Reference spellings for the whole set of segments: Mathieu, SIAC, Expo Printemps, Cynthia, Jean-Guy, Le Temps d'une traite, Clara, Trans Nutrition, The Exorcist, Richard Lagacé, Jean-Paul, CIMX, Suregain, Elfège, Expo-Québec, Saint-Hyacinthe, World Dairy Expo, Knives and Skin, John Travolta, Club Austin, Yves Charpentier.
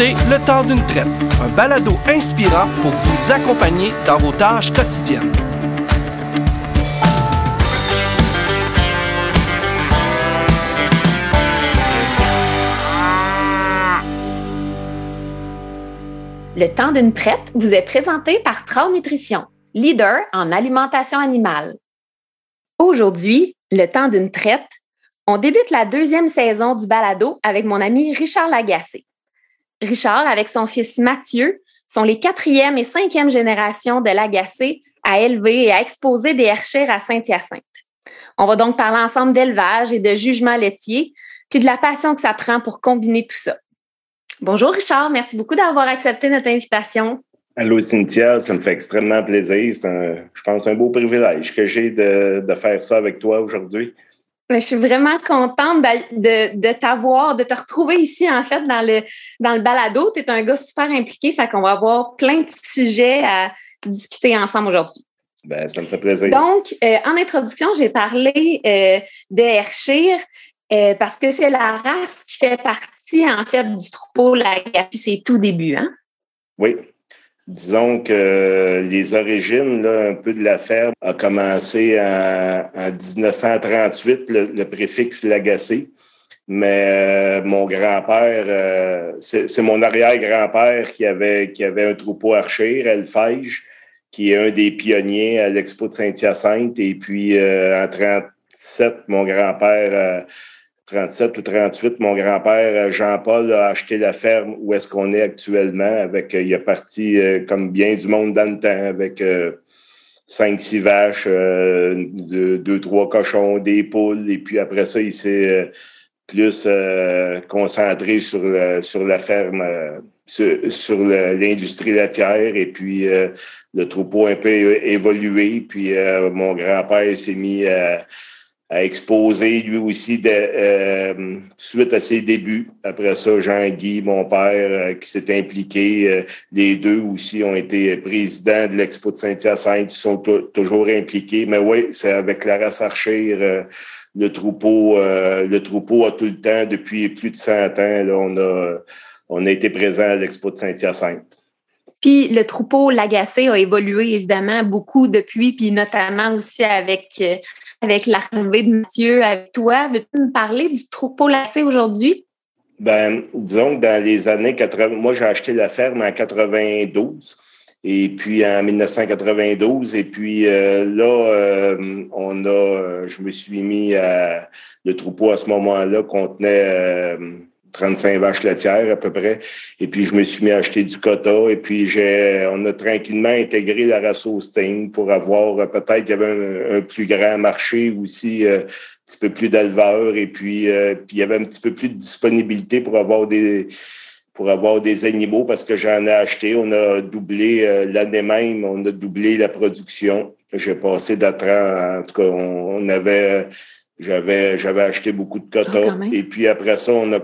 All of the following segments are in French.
écoutez Le Temps d'une traite, un balado inspirant pour vous accompagner dans vos tâches quotidiennes. Le Temps d'une traite vous est présenté par Trans Nutrition, leader en alimentation animale. Aujourd'hui, Le Temps d'une traite, on débute la deuxième saison du balado avec mon ami Richard Lagacé. Richard, avec son fils Mathieu, sont les 4e et 5e générations de Lagacé à élever et à exposer des Herchers à Saint-Hyacinthe. On va donc parler ensemble d'élevage et de jugement laitier, puis de la passion que ça prend pour combiner tout ça. Bonjour Richard, merci beaucoup d'avoir accepté notre invitation. Allô Cynthia, ça me fait extrêmement plaisir. C'est un beau privilège que j'ai de faire ça avec toi aujourd'hui. Mais je suis vraiment contente de te retrouver ici en fait dans le balado. Tu es un gars super impliqué, fait qu'on va avoir plein de sujets à discuter ensemble aujourd'hui. Ben, ça me fait plaisir. Donc, en introduction, j'ai parlé de Hershire. Parce que c'est la race qui fait partie, en fait, du troupeau Lagacé, c'est tout début, hein? Oui. Disons que les origines, là, un peu de la ferme, a commencé en 1938, le préfixe Lagacé. Mais mon grand-père, c'est mon arrière-grand-père qui avait un troupeau Hershire, Elfège, qui est un des pionniers à l'Expo de Saint-Hyacinthe. Et puis, en 37, mon grand-père... 37 ou 38, mon grand-père Jean-Paul a acheté la ferme où est-ce qu'on est actuellement. Il a parti comme bien du monde dans le temps avec 5-6 vaches, 2-3 cochons, des poules. Et puis après ça, il s'est plus concentré sur la ferme, sur l'industrie laitière. Et puis le troupeau a un peu évolué. Puis mon grand-père s'est mis à exposer lui aussi suite à ses débuts. Après ça, Jean-Guy, mon père, qui s'est impliqué. Les deux aussi ont été présidents de l'Expo de Saint-Hyacinthe. Ils sont toujours impliqués. Mais oui, c'est avec Clara le troupeau a tout le temps, depuis plus de 100 ans, là, on a été présent à l'Expo de Saint-Hyacinthe. Puis le troupeau Lagacé a évolué évidemment beaucoup depuis, puis notamment aussi avec l'arrivée de Mathieu, avec toi. Veux-tu me parler du troupeau Lagacé aujourd'hui? Ben, disons que dans les années 80, moi j'ai acheté la ferme en 92, et puis en 1992, et puis je me suis mis à... Le troupeau à ce moment-là contenait... 35 vaches laitières à peu près. Et puis, je me suis mis à acheter du quota. Et puis, on a tranquillement intégré la race Austin pour avoir peut-être qu'il y avait un plus grand marché aussi, un petit peu plus d'éleveurs. Et puis, il y avait un petit peu plus de disponibilité pour avoir des animaux parce que j'en ai acheté. On a doublé l'année même. On a doublé la production. J'ai passé d'attraint. En tout cas, on avait... J'avais acheté beaucoup de quotas. Oh, et puis après ça, on a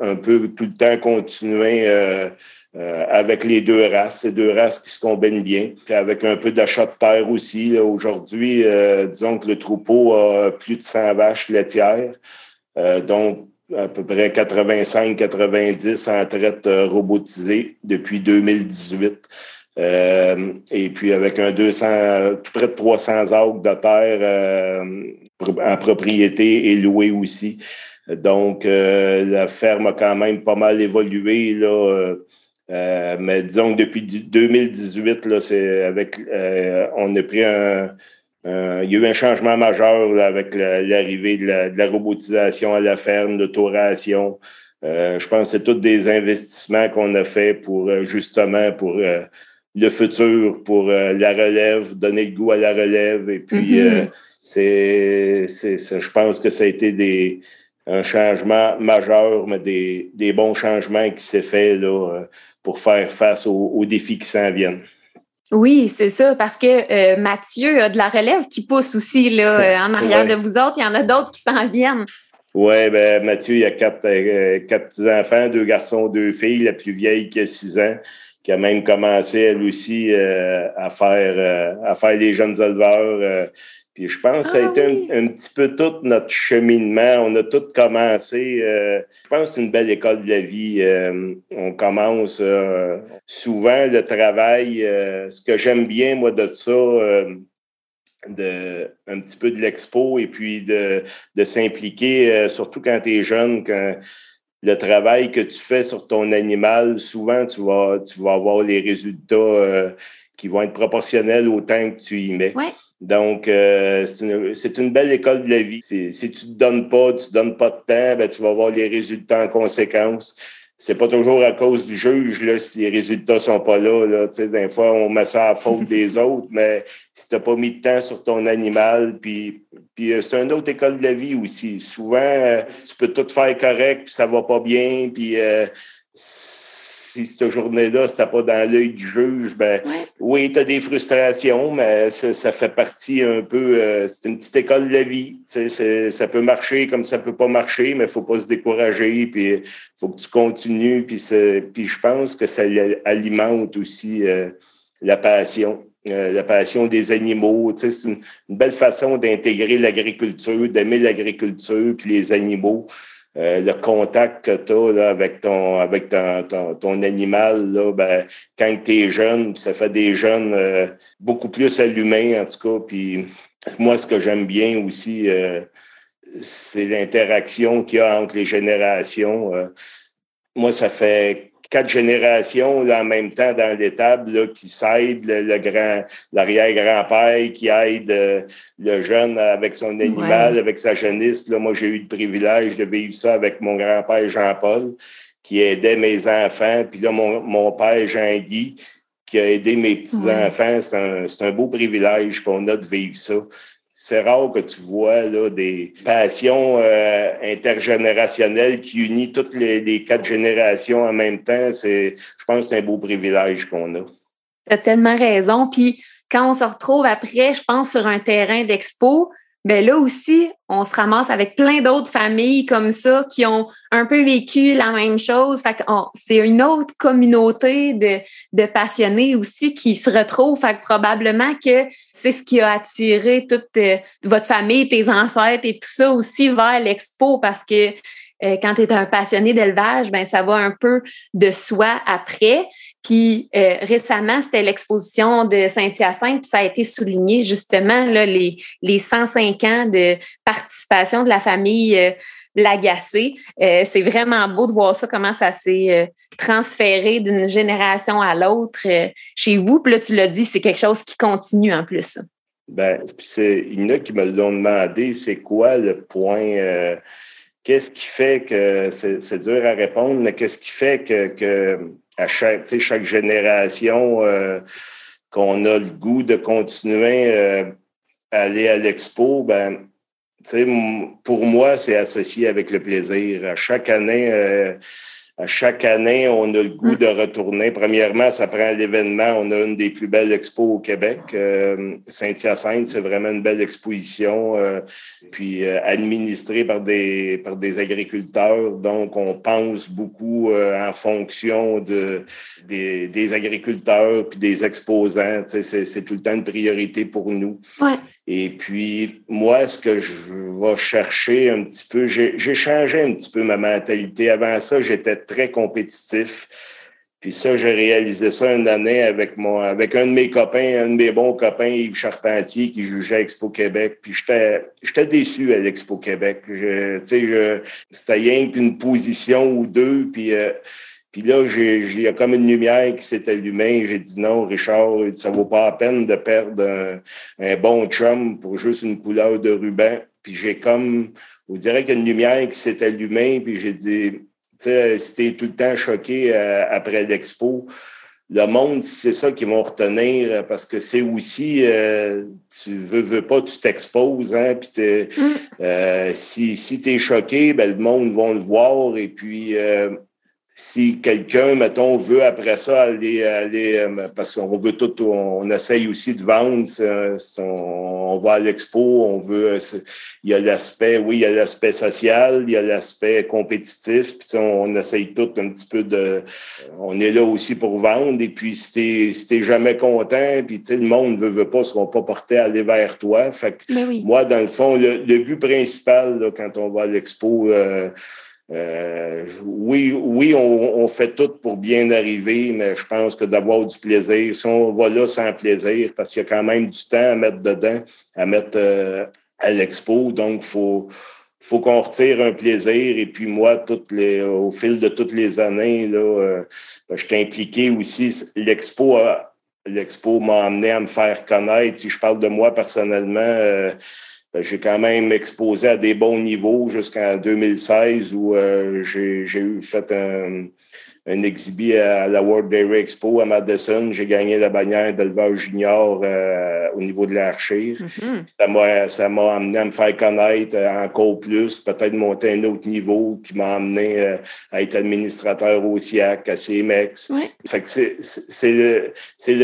un peu tout le temps continué avec les deux races. Ces deux races qui se combinent bien. Puis avec un peu d'achat de terre aussi. Là, aujourd'hui, disons que le troupeau a plus de 100 vaches laitières. Donc, à peu près 85-90 en traite robotisée depuis 2018. Et puis avec un 200, tout près de 300 acres de terre en propriété et louée aussi. Donc, la ferme a quand même pas mal évolué, là. Mais disons que depuis 2018, là, on a pris il y a eu un changement majeur là, avec l'arrivée de la robotisation à la ferme, l'autoration. Je pense que c'est tous des investissements qu'on a fait pour le futur, pour la relève, donner le goût à la relève. Et puis, je pense que ça a été un changement majeur, mais des bons changements qui s'est fait là, pour faire face aux défis qui s'en viennent. Oui, c'est ça, parce que Mathieu a de la relève qui pousse aussi là, en arrière de vous autres. Il y en a d'autres qui s'en viennent. Oui, ben Mathieu, il a 4 petits-enfants, 2 garçons, 2 filles, la plus vieille qui a 6 ans. qui a même commencé, elle aussi, à faire les jeunes éleveurs. Puis je pense que ça a été un petit peu tout notre cheminement. On a tout commencé. Je pense que c'est une belle école de la vie. On commence souvent le travail. Ce que j'aime bien, moi, de ça, un petit peu de l'expo et puis de s'impliquer, surtout quand tu es jeune, quand le travail que tu fais sur ton animal, souvent, tu vas avoir les résultats qui vont être proportionnels au temps que tu y mets. Ouais. Donc, c'est une belle école de la vie. Si tu ne te donnes pas, tu ne te donnes pas de temps, ben, tu vas avoir les résultats en conséquence. C'est pas toujours à cause du juge là, si les résultats sont pas là. Des fois, on met ça à la faute des autres, mais si tu n'as pas mis de temps sur ton animal, puis c'est une autre école de la vie aussi. Souvent, tu peux tout faire correct, puis ça va pas bien, puis... Si cette journée-là, si t'as pas dans l'œil du juge, ben ouais. Oui, t'as des frustrations, mais ça fait partie un peu... c'est une petite école de la vie. Ça peut marcher comme ça peut pas marcher, mais faut pas se décourager, puis faut que tu continues. Puis je pense que ça alimente aussi la passion des animaux. C'est une belle façon d'intégrer l'agriculture, d'aimer l'agriculture puis les animaux. Le contact que tu as avec ton animal, là, ben, quand tu es jeune, ça fait des jeunes beaucoup plus à l'humain, en tout cas. Puis moi, ce que j'aime bien aussi, c'est l'interaction qu'il y a entre les générations. Moi, ça fait 4 générations là, en même temps dans l'étable là, qui s'aident, l'arrière-grand-père qui aide le jeune avec son animal, ouais. Avec sa jeunesse. Là, moi, j'ai eu le privilège de vivre ça avec mon grand-père Jean-Paul qui aidait mes enfants. Puis là, mon père Jean-Guy qui a aidé mes petits-enfants. Ouais. C'est un beau privilège qu'on a de vivre ça. C'est rare que tu vois là, des passions intergénérationnelles qui unissent toutes les 4 générations en même temps. Je pense que c'est un beau privilège qu'on a. Tu as tellement raison. Puis quand on se retrouve après, je pense, sur un terrain d'expo, bien là aussi, on se ramasse avec plein d'autres familles comme ça qui ont un peu vécu la même chose. Fait que c'est une autre communauté de passionnés aussi qui se retrouvent. Fait que probablement que c'est ce qui a attiré toute votre famille, tes ancêtres et tout ça aussi vers l'expo parce que quand tu es un passionné d'élevage, ben ça va un peu de soi après. Puis récemment, c'était l'exposition de Saint-Hyacinthe, puis ça a été souligné justement là, les 105 ans de participation de la famille Lagacé. C'est vraiment beau de voir ça, comment ça s'est transféré d'une génération à l'autre chez vous. Puis là, tu l'as dit, c'est quelque chose qui continue en plus. Bien, il y en a qui me l'ont demandé, c'est quoi le point... Qu'est-ce qui fait que, c'est dur à répondre, mais qu'est-ce qui fait que à chaque génération, qu'on a le goût de continuer à aller à l'expo? Ben, pour moi, c'est associé avec le plaisir. À chaque année, on a le goût de retourner. Premièrement, ça prend l'événement. On a une des plus belles expos au Québec. Saint-Hyacinthe, c'est vraiment une belle exposition, puis administrée par des agriculteurs. Donc, on pense beaucoup en fonction des agriculteurs puis des exposants. C'est tout le temps une priorité pour nous. Ouais. Et puis, moi, ce que je vais chercher un petit peu, j'ai changé un petit peu ma mentalité. Avant ça, j'étais très compétitif. Puis ça, j'ai réalisé ça une année avec un de mes copains, un de mes bons copains, Yves Charpentier, qui jugeait Expo-Québec. Puis j'étais déçu à l'Expo-Québec. Tu sais, c'était rien qu'une position ou deux, puis... Puis là, il y a comme une lumière qui s'est allumée. J'ai dit non, Richard, ça vaut pas la peine de perdre un bon chum pour juste une couleur de ruban. Puis j'ai comme, on dirait qu'il y a une lumière qui s'est allumée. Puis j'ai dit, tu sais, si t'es tout le temps choqué après l'expo, le monde, c'est ça qu'ils vont retenir parce que c'est aussi, tu veux pas, tu t'exposes. Hein, puis si t'es choqué, ben, le monde va le voir et puis... Si quelqu'un, mettons, veut après ça aller parce qu'on veut tout, on essaye aussi de vendre, on va à l'expo, on veut, il y a l'aspect, oui, il y a l'aspect social, il y a l'aspect compétitif, puis on essaye tout un petit peu de, on est là aussi pour vendre, et puis si t'es jamais content, puis tu sais, le monde veut pas, seront pas portés à aller vers toi, fait que moi, dans le fond, le but principal, là, quand on va à l'expo, oui, on fait tout pour bien arriver, mais je pense que d'avoir du plaisir, si on va là sans plaisir, parce qu'il y a quand même du temps à mettre dedans, à mettre à l'expo, donc faut qu'on retire un plaisir. Et puis moi, au fil de toutes les années, là, je suis impliqué aussi. L'expo m'a amené à me faire connaître. Si je parle de moi personnellement, j'ai quand même exposé à des bons niveaux jusqu'en 2016 où j'ai fait un exhibit à la World Dairy Expo à Madison. J'ai gagné la bannière d'éleveur junior au niveau de l'Archir. Mm-hmm. Ça m'a amené à me faire connaître encore plus, peut-être monter à un autre niveau qui m'a amené à être administrateur au SIAC, à CIMX. Ouais. Fait que c'est le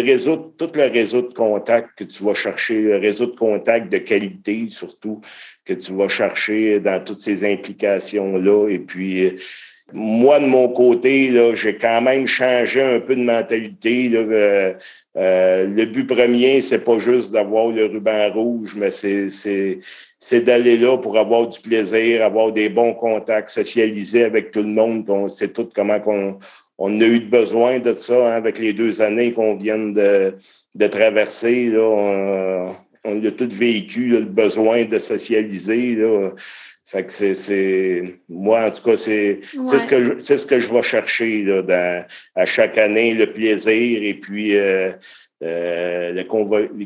réseau, tout le réseau de contacts que tu vas chercher, le réseau de contacts de qualité surtout, que tu vas chercher dans toutes ces implications-là. Et puis, moi, de mon côté, là, j'ai quand même changé un peu de mentalité. Là. Le but premier, c'est pas juste d'avoir le ruban rouge, mais c'est d'aller là pour avoir du plaisir, avoir des bons contacts, socialiser avec tout le monde. On sait tout comment on a eu besoin de ça, hein, avec les 2 années qu'on vient de traverser. Là, on a tout vécu, là, le besoin de socialiser. Là. Fait que moi, en tout cas, c'est ce que je vais chercher là, à chaque année, le plaisir et puis la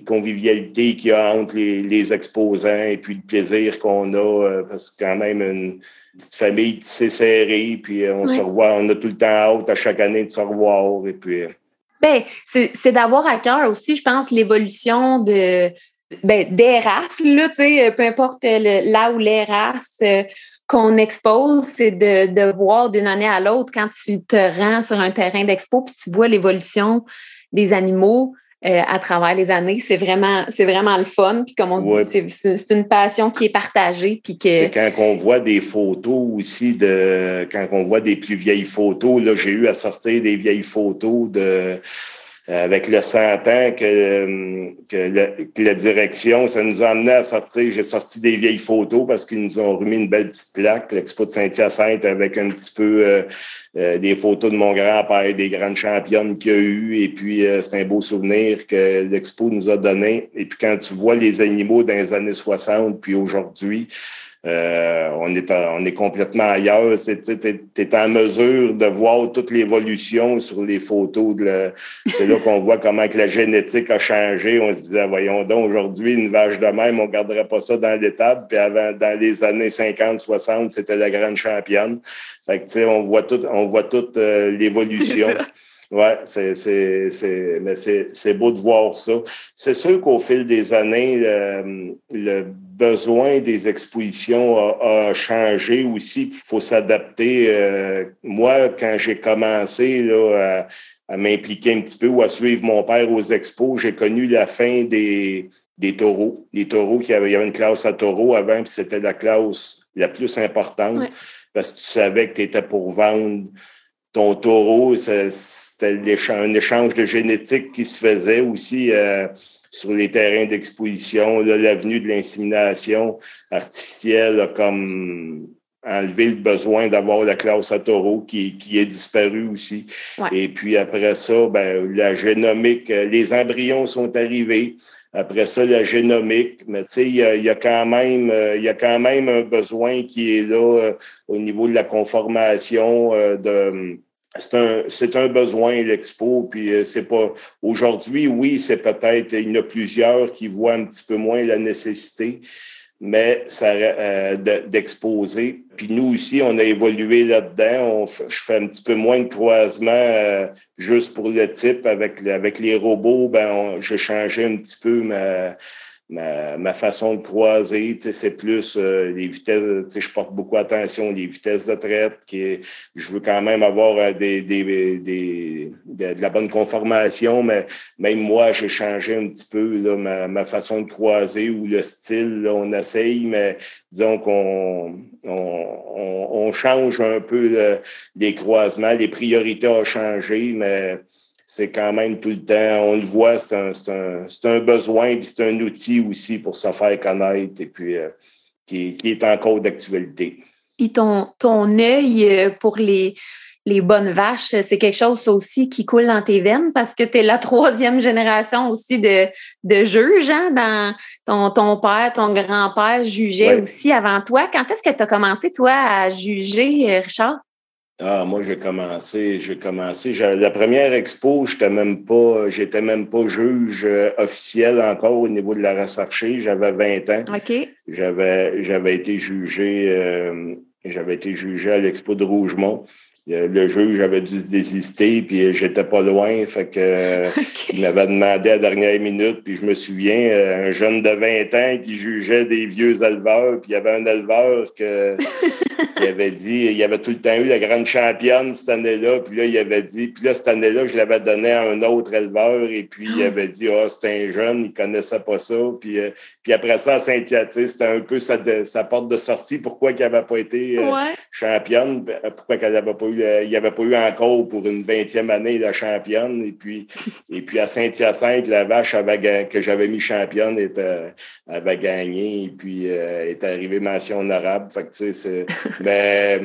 convivialité qu'il y a entre les exposants et puis le plaisir qu'on a, parce que quand même une petite famille tissée serrée, puis on se revoit, on a tout le temps hâte à chaque année de se revoir. Et puis, c'est d'avoir à cœur aussi, je pense, l'évolution des races, là, tu sais, peu importe là où les races qu'on expose, c'est de voir d'une année à l'autre quand tu te rends sur un terrain d'expo puis tu vois l'évolution des animaux à travers les années. C'est vraiment le fun. Puis comme on se dit, c'est une passion qui est partagée. Puis que... C'est quand on voit des photos aussi, quand on voit des plus vieilles photos, là, j'ai eu à sortir des vieilles photos avec le 100 ans que la direction, ça nous a amené à sortir. J'ai sorti des vieilles photos parce qu'ils nous ont remis une belle petite plaque, l'expo de Saint-Hyacinthe, avec un petit peu des photos de mon grand-père, des grandes championnes qu'il y a eu. Et puis, c'est un beau souvenir que l'expo nous a donné. Et puis, quand tu vois les animaux dans les années 60 puis aujourd'hui, on est complètement ailleurs. T'es en mesure de voir toute l'évolution sur les photos. C'est là qu'on voit comment que la génétique a changé. On se disait, voyons donc, aujourd'hui, une vache de même, on ne garderait pas ça dans l'étable. Puis avant, dans les années 50, 60, c'était la grande championne. Fait que, tu sais, on voit toute l'évolution. Oui, c'est beau de voir ça. C'est sûr qu'au fil des années, le besoin des expositions a changé aussi. Il faut s'adapter. Moi, quand j'ai commencé là, à m'impliquer un petit peu ou à suivre mon père aux expos, j'ai connu la fin des taureaux. Les taureaux, il y avait une classe à taureaux avant, puis c'était la classe la plus importante parce que tu savais que tu étais pour vendre. Ton taureau, c'était un échange de génétique qui se faisait aussi sur les terrains d'exposition. Là, l'avenue de l'insémination artificielle a comme enlevé le besoin d'avoir la classe à taureau qui est disparue aussi. Ouais. Et puis après ça, la génomique, les embryons sont arrivés. Après ça, la génomique, mais tu sais, il y a quand même un besoin qui est là au niveau de la conformation. C'est un besoin, l'expo, puis c'est pas... Aujourd'hui, oui, c'est peut-être... Il y en a plusieurs qui voient un petit peu moins la nécessité, mais ça d'exposer. Puis nous aussi, on a évolué là-dedans. Je fais un petit peu moins de croisement... Juste pour le type, avec les robots, j'ai changé un petit peu ma façon de croiser, c'est plus les vitesses, je porte beaucoup attention aux vitesses de traite, qui, je veux quand même avoir de la bonne conformation, mais même moi, j'ai changé un petit peu là, ma façon de croiser ou le style, là, on essaye, mais disons qu'on change un peu les croisements, les priorités ont changé, mais c'est quand même tout le temps, on le voit, c'est un besoin, puis c'est un outil aussi pour se faire connaître et puis qui est encore d'actualité. Puis ton œil pour les bonnes vaches, c'est quelque chose aussi qui coule dans tes veines parce que tu es la troisième génération aussi de juges, hein, dans ton père, ton grand-père jugeait aussi avant toi. Quand est-ce que tu as commencé, toi, à juger, Richard? Ah, moi, j'ai commencé. La première expo, j'étais même pas juge officiel encore au niveau de la race archée. J'avais 20 ans. OK. J'avais été jugé à l'expo de Rougemont. Le juge avait dû désister, puis j'étais pas loin, fait que il m'avait demandé à la dernière minute, puis je me souviens, un jeune de 20 ans qui jugeait des vieux éleveurs, puis il y avait un éleveur qui avait dit, il avait tout le temps eu la grande championne cette année-là, puis là, il avait dit, puis là, cette année-là, je l'avais donné à un autre éleveur, et puis il avait dit, c'était un jeune, il connaissait pas ça, puis après ça, à Cynthia, c'était un peu sa porte de sortie, pourquoi qu'elle n'avait pas été championne, pourquoi qu'elle n'avait pas eu. Il n'y avait pas eu encore pour une 20e année la championne. Et puis à Saint-Hyacinthe, la vache que j'avais mis championne avait gagné et puis est arrivée mention honorable. Fait que,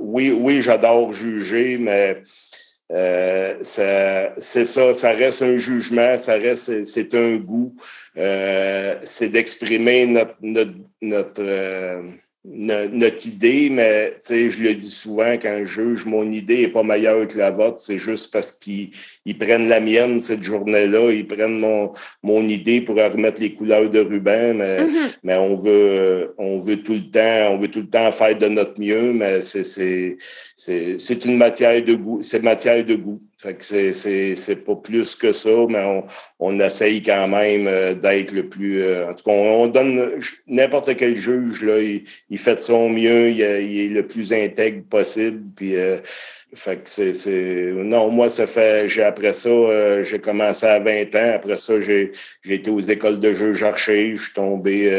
oui, j'adore juger, mais ça reste un jugement, c'est un goût. C'est d'exprimer notre idée, mais je le dis souvent quand je juge, mon idée n'est pas meilleure que la vôtre, c'est juste parce qu'ils prennent la mienne cette journée-là, ils prennent mon idée pour remettre les couleurs de ruban, mais on veut tout le temps faire de notre mieux, mais c'est une matière de goût, c'est matière de goût. Fait que c'est pas plus que ça, mais on essaye quand même d'être le plus... en tout cas, on donne... N'importe quel juge, là, il fait de son mieux, il est le plus intègre possible, puis... fait que non, moi, ça fait... Après ça, j'ai commencé à 20 ans. Après ça, j'ai été aux écoles de juge Archer. Je suis tombé...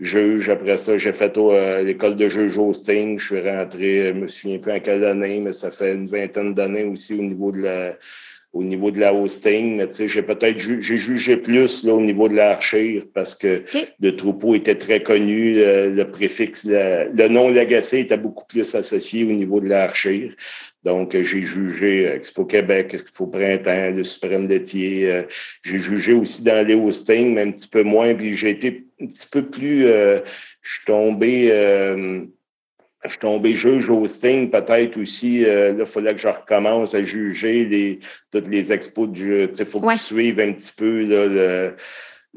juge. Après ça, j'ai fait l'école de juge Austin. Je suis rentré, je me souviens plus en quelle année, mais ça fait une vingtaine d'années aussi au niveau de la Austin. Mais tu sais, j'ai jugé plus là, au niveau de l'Archir parce que le troupeau était très connu. Le préfixe, le nom Lagacé était beaucoup plus associé au niveau de l'Archir. Donc, j'ai jugé Expo-Québec, Expo Printemps, le Suprême laitier. J'ai jugé aussi dans les hostings, mais un petit peu moins. Puis j'ai été un petit peu plus... Je suis tombé juge hosting, peut-être aussi. Là, il fallait que je recommence à juger toutes les expos du... Il faut que tu suives un petit peu là,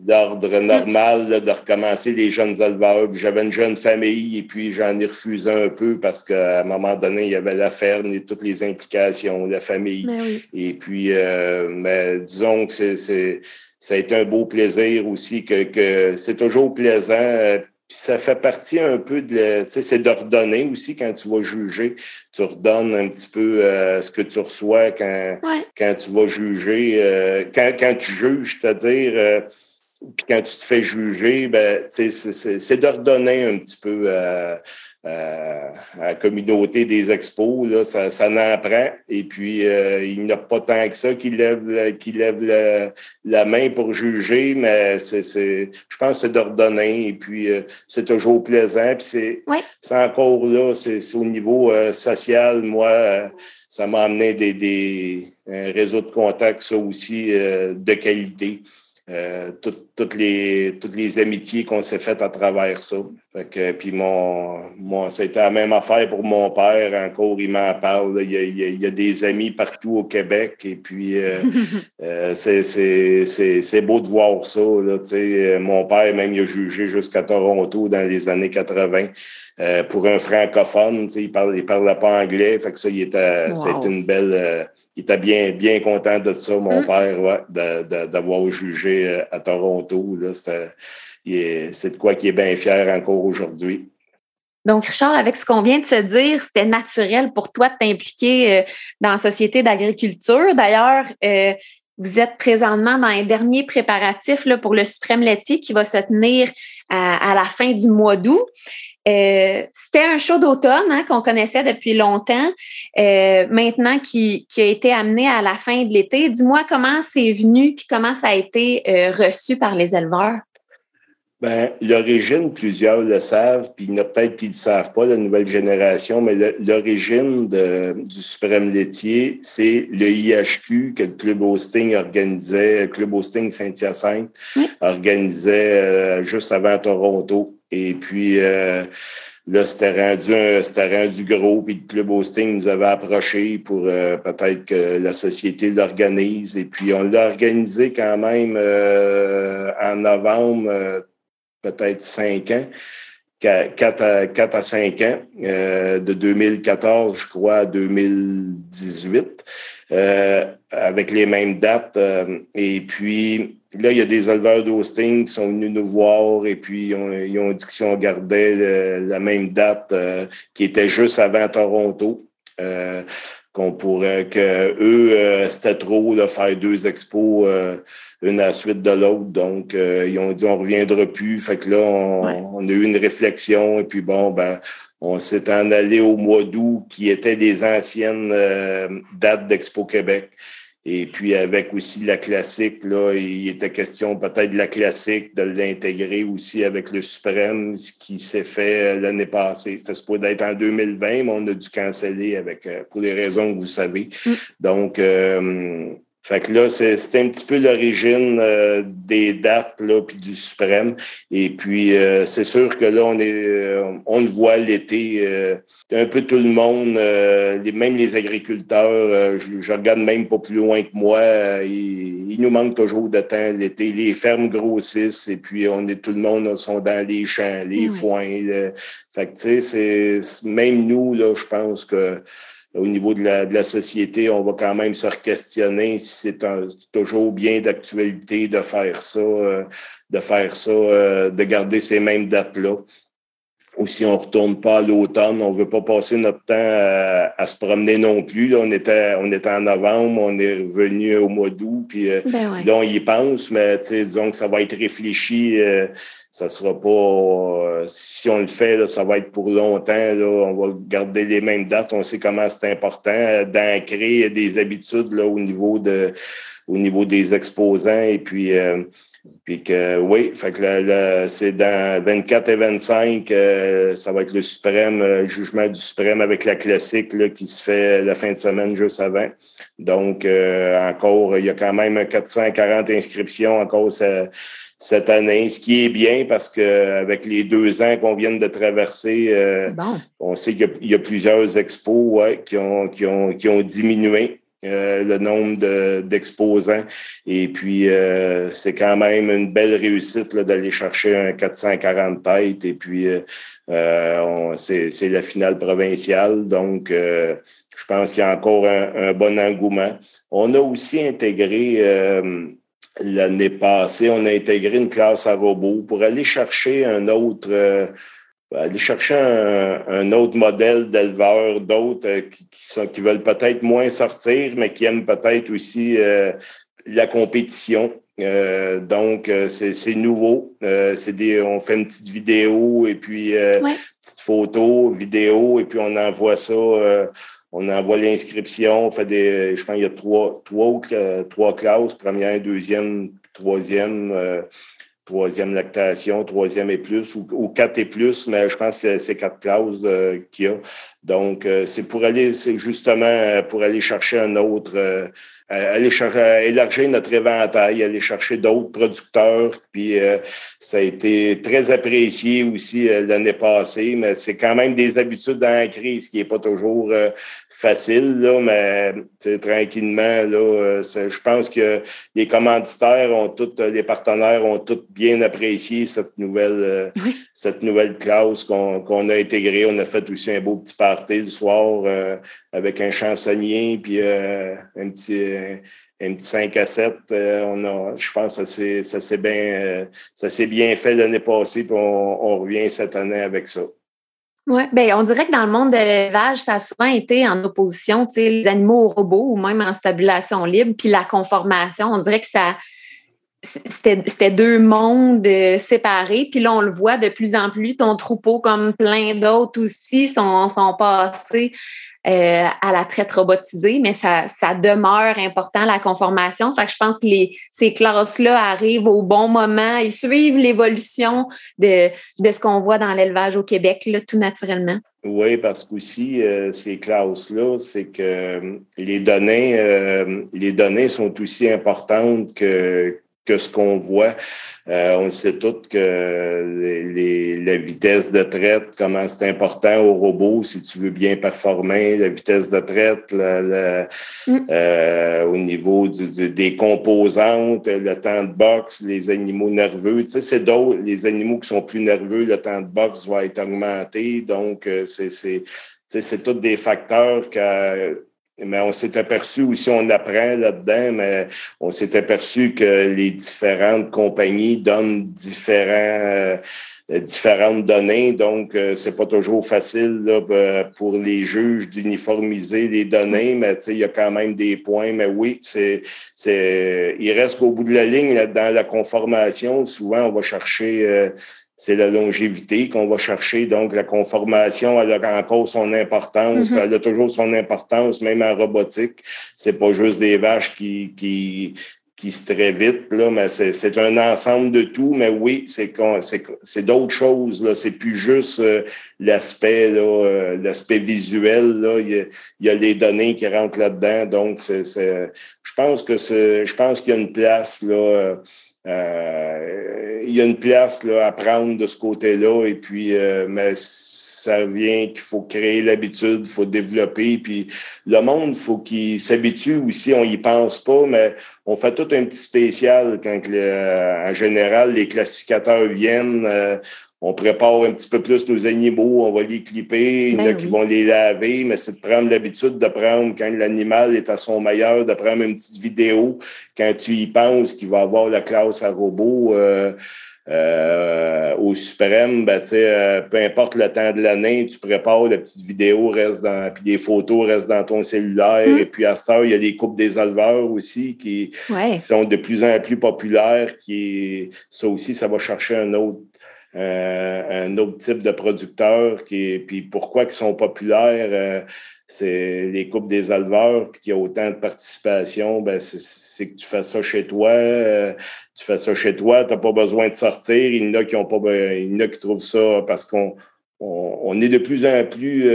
l'ordre normal là, de recommencer les jeunes éleveurs. Puis j'avais une jeune famille et puis j'en ai refusé un peu parce qu'à un moment donné, il y avait la ferme et toutes les implications, la famille. Oui. Et puis, disons que ça a été un beau plaisir aussi, que c'est toujours plaisant. Puis ça fait partie un peu de... Tu sais, c'est d'ordonner aussi quand tu vas juger. Tu redonnes un petit peu ce que tu reçois quand tu vas juger. Quand tu juges, c'est-à-dire... puis quand tu te fais juger, ben, c'est d'ordonner un petit peu à la communauté des expos. Là, ça en prend. Et puis, il n'y a pas tant que ça qui lève la main pour juger, mais je pense que c'est d'ordonner. Et puis, c'est toujours plaisant. Puis c'est encore là, c'est au niveau social, moi... ça m'a amené un réseau de contacts, ça aussi, de qualité. Toutes les amitiés qu'on s'est faites à travers ça. Fait que, puis c'était la même affaire pour mon père. Encore, il m'en parle. Il y a des amis partout au Québec. Et puis, c'est beau de voir ça. Là, mon père, même, il a jugé jusqu'à Toronto dans les années 80. Pour un francophone, il ne parlait pas anglais. Fait que ça, c'était une belle... Il était bien content de ça, mon père, ouais, d'avoir jugé à Toronto. Là, c'est de quoi qu'il est bien fier encore aujourd'hui. Donc, Richard, avec ce qu'on vient de se dire, c'était naturel pour toi de t'impliquer dans la Société d'agriculture. D'ailleurs, vous êtes présentement dans les derniers préparatifs là, pour le suprême laitier qui va se tenir à la fin du mois d'août. C'était un show d'automne qu'on connaissait depuis longtemps, maintenant qui a été amené à la fin de l'été. Dis-moi comment c'est venu puis comment ça a été reçu par les éleveurs. Bien, l'origine, plusieurs le savent, puis il y en a peut-être qui ne le savent pas, la nouvelle génération, mais l'origine du suprême laitier, c'est le IHQ que le Club Austin organisait, le Club Austin Saint-Hyacinthe organisait juste avant Toronto. Et puis, là, c'était rendu gros, puis le Club Austin nous avait approché pour peut-être que la société l'organise. Et puis, on l'a organisé quand même en novembre, peut-être 4 à 5 ans, de 2014, je crois, à 2018, avec les mêmes dates. Et puis, là, il y a des éleveurs d'Austin qui sont venus nous voir et puis ils ont dit que si on gardait la même date qui était juste avant Toronto, c'était trop de faire 2 expos une à la suite de l'autre. Donc, ils ont dit on ne reviendra plus. Fait que là, on a eu une réflexion et puis on s'est en allé au mois d'août qui étaient des anciennes dates d'Expo-Québec. Et puis, avec aussi la classique, là, il était question peut-être de la classique, de l'intégrer aussi avec le suprême, ce qui s'est fait l'année passée. C'était supposé d'être en 2020, mais on a dû canceller pour les raisons que vous savez. Donc, fait que là, c'était un petit peu l'origine des dates, là, puis du suprême. Et puis, c'est sûr que là, on le voit l'été, un peu tout le monde, même les agriculteurs, je regarde même pas plus loin que moi, il nous manque toujours de temps l'été. Les fermes grossissent et puis tout le monde sont dans les champs, les foins. Fait que, tu sais, même nous, là, je pense que au niveau de la société, on va quand même se questionner si c'est toujours bien d'actualité de faire ça, de garder ces mêmes dates-là. Ou si on ne retourne pas à l'automne, on ne veut pas passer notre temps à se promener non plus. Là, on était en novembre, on est revenu au mois d'août, puis là, on y pense, mais disons que ça va être réfléchi. Ça sera pas... si on le fait, là, ça va être pour longtemps. Là, on va garder les mêmes dates. On sait comment c'est important d'ancrer des habitudes là, au niveau des exposants. Et puis, c'est dans 24 et 25, ça va être le suprême, le jugement du suprême avec la classique là, qui se fait la fin de semaine juste avant. Donc, encore, il y a quand même 440 inscriptions encore cette année, ce qui est bien parce qu'avec les 2 ans qu'on vient de traverser, on sait qu'il y a plusieurs expos qui ont diminué le nombre d'exposants. Et puis, c'est quand même une belle réussite là, d'aller chercher un 440 têtes. Et puis, c'est la finale provinciale. Donc, je pense qu'il y a encore un bon engouement. On a aussi intégré... l'année passée, on a intégré une classe à robots pour aller chercher un autre modèle d'éleveur, d'autres qui veulent peut-être moins sortir, mais qui aiment peut-être aussi la compétition. Donc, c'est nouveau. On fait une petite vidéo et puis petite photo, vidéo, et puis on envoie ça. On envoie l'inscription, on fait je pense qu'il y a trois classes, première, deuxième, troisième lactation, troisième et plus, ou 4 et plus, mais je pense que c'est 4 classes qu'il y a. Donc, c'est justement pour aller chercher un autre, élargir notre éventail, aller chercher d'autres producteurs. Puis, ça a été très apprécié aussi l'année passée, mais c'est quand même des habitudes ancrées, ce qui n'est pas toujours facile, là, mais tranquillement, là, je pense que les commanditaires les partenaires ont tous bien apprécié cette nouvelle classe qu'on a intégrée. On a fait aussi un beau petit parcours party du soir avec un chansonnier puis un petit 5 à 7. Je pense que ça s'est bien fait l'année passée, puis on revient cette année avec ça. Oui, bien, on dirait que dans le monde de l'élevage, ça a souvent été en opposition, tu sais, les animaux aux robots ou même en stabulation libre, puis la conformation, on dirait que ça... C'était deux mondes séparés. Puis là, on le voit de plus en plus. Ton troupeau, comme plein d'autres aussi, sont passés à la traite robotisée, mais ça demeure important, la conformation. Fait que je pense que ces classes-là arrivent au bon moment. Ils suivent l'évolution de ce qu'on voit dans l'élevage au Québec, là, tout naturellement. Oui, parce qu'aussi, ces classes-là, c'est que les données sont aussi importantes que ce qu'on voit. On le sait tous que la vitesse de traite, comment c'est important au robot, si tu veux bien performer, la vitesse de traite, au niveau des composantes, le temps de boxe, les animaux nerveux. Tu sais, c'est d'autres, les animaux qui sont plus nerveux, le temps de boxe va être augmenté. Donc, c'est tous des facteurs que... Mais on s'est aperçu aussi, on apprend là-dedans, mais on s'est aperçu que les différentes compagnies donnent différentes données. Donc, c'est pas toujours facile là, pour les juges d'uniformiser les données, mais tu sais, il y a quand même des points. Mais oui, il reste qu'au bout de la ligne, là, dans la conformation, souvent, on va chercher... c'est la longévité qu'on va chercher. Donc, la conformation, elle a encore son importance. Mm-hmm. Elle a toujours son importance, même en robotique. C'est pas juste des vaches qui se traient vite, là, mais c'est un ensemble de tout. Mais oui, c'est d'autres choses, là. C'est plus juste l'aspect visuel, là. Il y a les données qui rentrent là-dedans. Donc, je pense qu'il y a une place, là. Il y a une place là, à prendre de ce côté-là, et puis mais ça revient qu'il faut créer l'habitude, il faut développer, puis le monde, il faut qu'il s'habitue aussi, on n'y pense pas, mais on fait tout un petit spécial quand en général les classificateurs viennent, on prépare un petit peu plus nos animaux, on va les clipper, il y en a qui vont les laver, mais c'est de prendre l'habitude de prendre, quand l'animal est à son meilleur, de prendre une petite vidéo. Quand tu y penses qu'il va avoir la classe à robot au suprême, ben, peu importe le temps de l'année, tu prépares, la petite vidéo reste dans, puis les photos restent dans ton cellulaire. Et puis à cette heure, il y a les coupes des éleveurs aussi qui sont de plus en plus populaires. Ça aussi, ça va chercher un autre type de producteur. Puis pourquoi ils sont populaires, c'est les coupes des éleveurs, puis qu'il y a autant de participation, ben c'est que tu fais ça chez toi, tu n'as pas besoin de sortir. Il y en a qui trouvent ça parce qu'on est de plus en plus...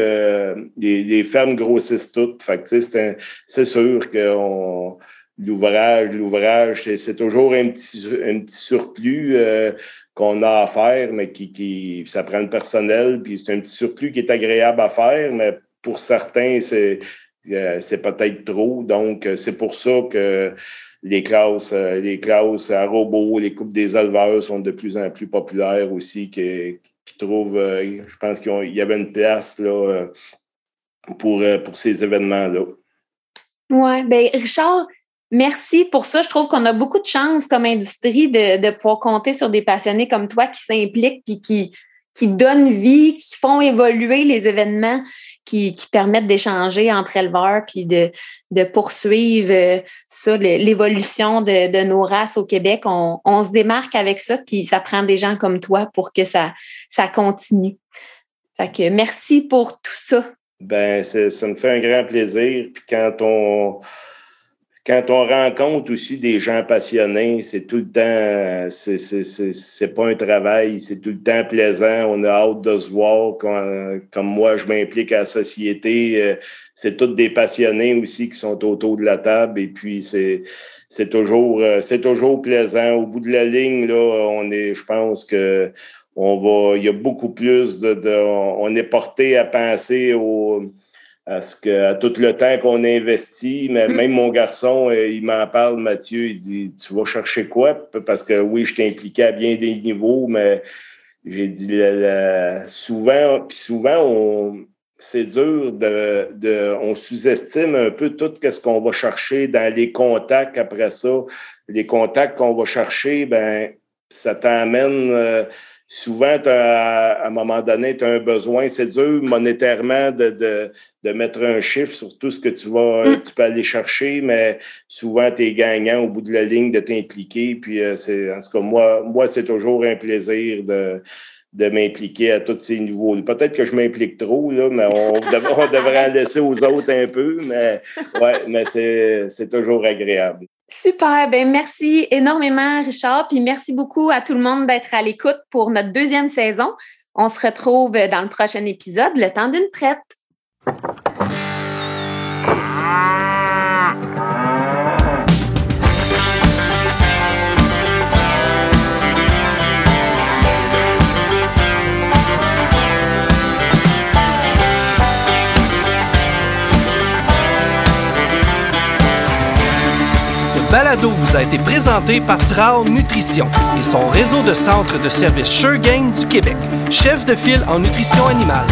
les fermes grossissent toutes. Fait que, c'est sûr que... L'ouvrage, c'est toujours un petit surplus qu'on a à faire, mais qui ça prend le personnel, puis c'est un petit surplus qui est agréable à faire, mais pour certains, c'est peut-être trop. Donc, c'est pour ça que les classes à robots, les coupes des éleveurs sont de plus en plus populaires aussi, qui trouvent, je pense qu'il y avait une place là, pour ces événements-là. Oui, bien, Richard... Merci pour ça. Je trouve qu'on a beaucoup de chance comme industrie de pouvoir compter sur des passionnés comme toi qui s'impliquent puis qui donnent vie, qui font évoluer les événements, qui permettent d'échanger entre éleveurs puis de poursuivre ça, l'évolution de nos races au Québec. On se démarque avec ça, puis ça prend des gens comme toi pour que ça continue. Fait que merci pour tout ça. Bien, ça me fait un grand plaisir. Puis quand on rencontre aussi des gens passionnés, c'est tout le temps, c'est pas un travail, c'est tout le temps plaisant. On a hâte de se voir. Comme moi, je m'implique à la société. C'est tous des passionnés aussi qui sont autour de la table. Et puis, c'est toujours plaisant. Au bout de la ligne, là, je pense que il y a beaucoup plus on est porté à penser à tout le temps qu'on investit, mais même mon garçon, il m'en parle, Mathieu, il dit « Tu vas chercher quoi? » Parce que oui, je t'ai impliqué à bien des niveaux, mais j'ai dit souvent, puis souvent, c'est dur on sous-estime un peu tout ce qu'on va chercher dans les contacts après ça. Les contacts qu'on va chercher, ben ça t'amène souvent, à un moment donné, tu as un besoin. C'est dur monétairement de mettre un chiffre sur tout ce que tu peux aller chercher, mais souvent, tu es gagnant au bout de la ligne de t'impliquer. Puis, en tout cas, moi, c'est toujours un plaisir de m'impliquer à tous ces niveaux. Peut-être que je m'implique trop, là, mais on devrait en laisser aux autres un peu, mais, ouais, mais c'est toujours agréable. Super, ben merci énormément Richard, puis merci beaucoup à tout le monde d'être à l'écoute pour notre 2e saison. On se retrouve dans le prochain épisode, Le Temps d'une traite. Balado vous a été présenté par Trans Nutrition et son réseau de centres de services Suregain du Québec, chef de file en nutrition animale.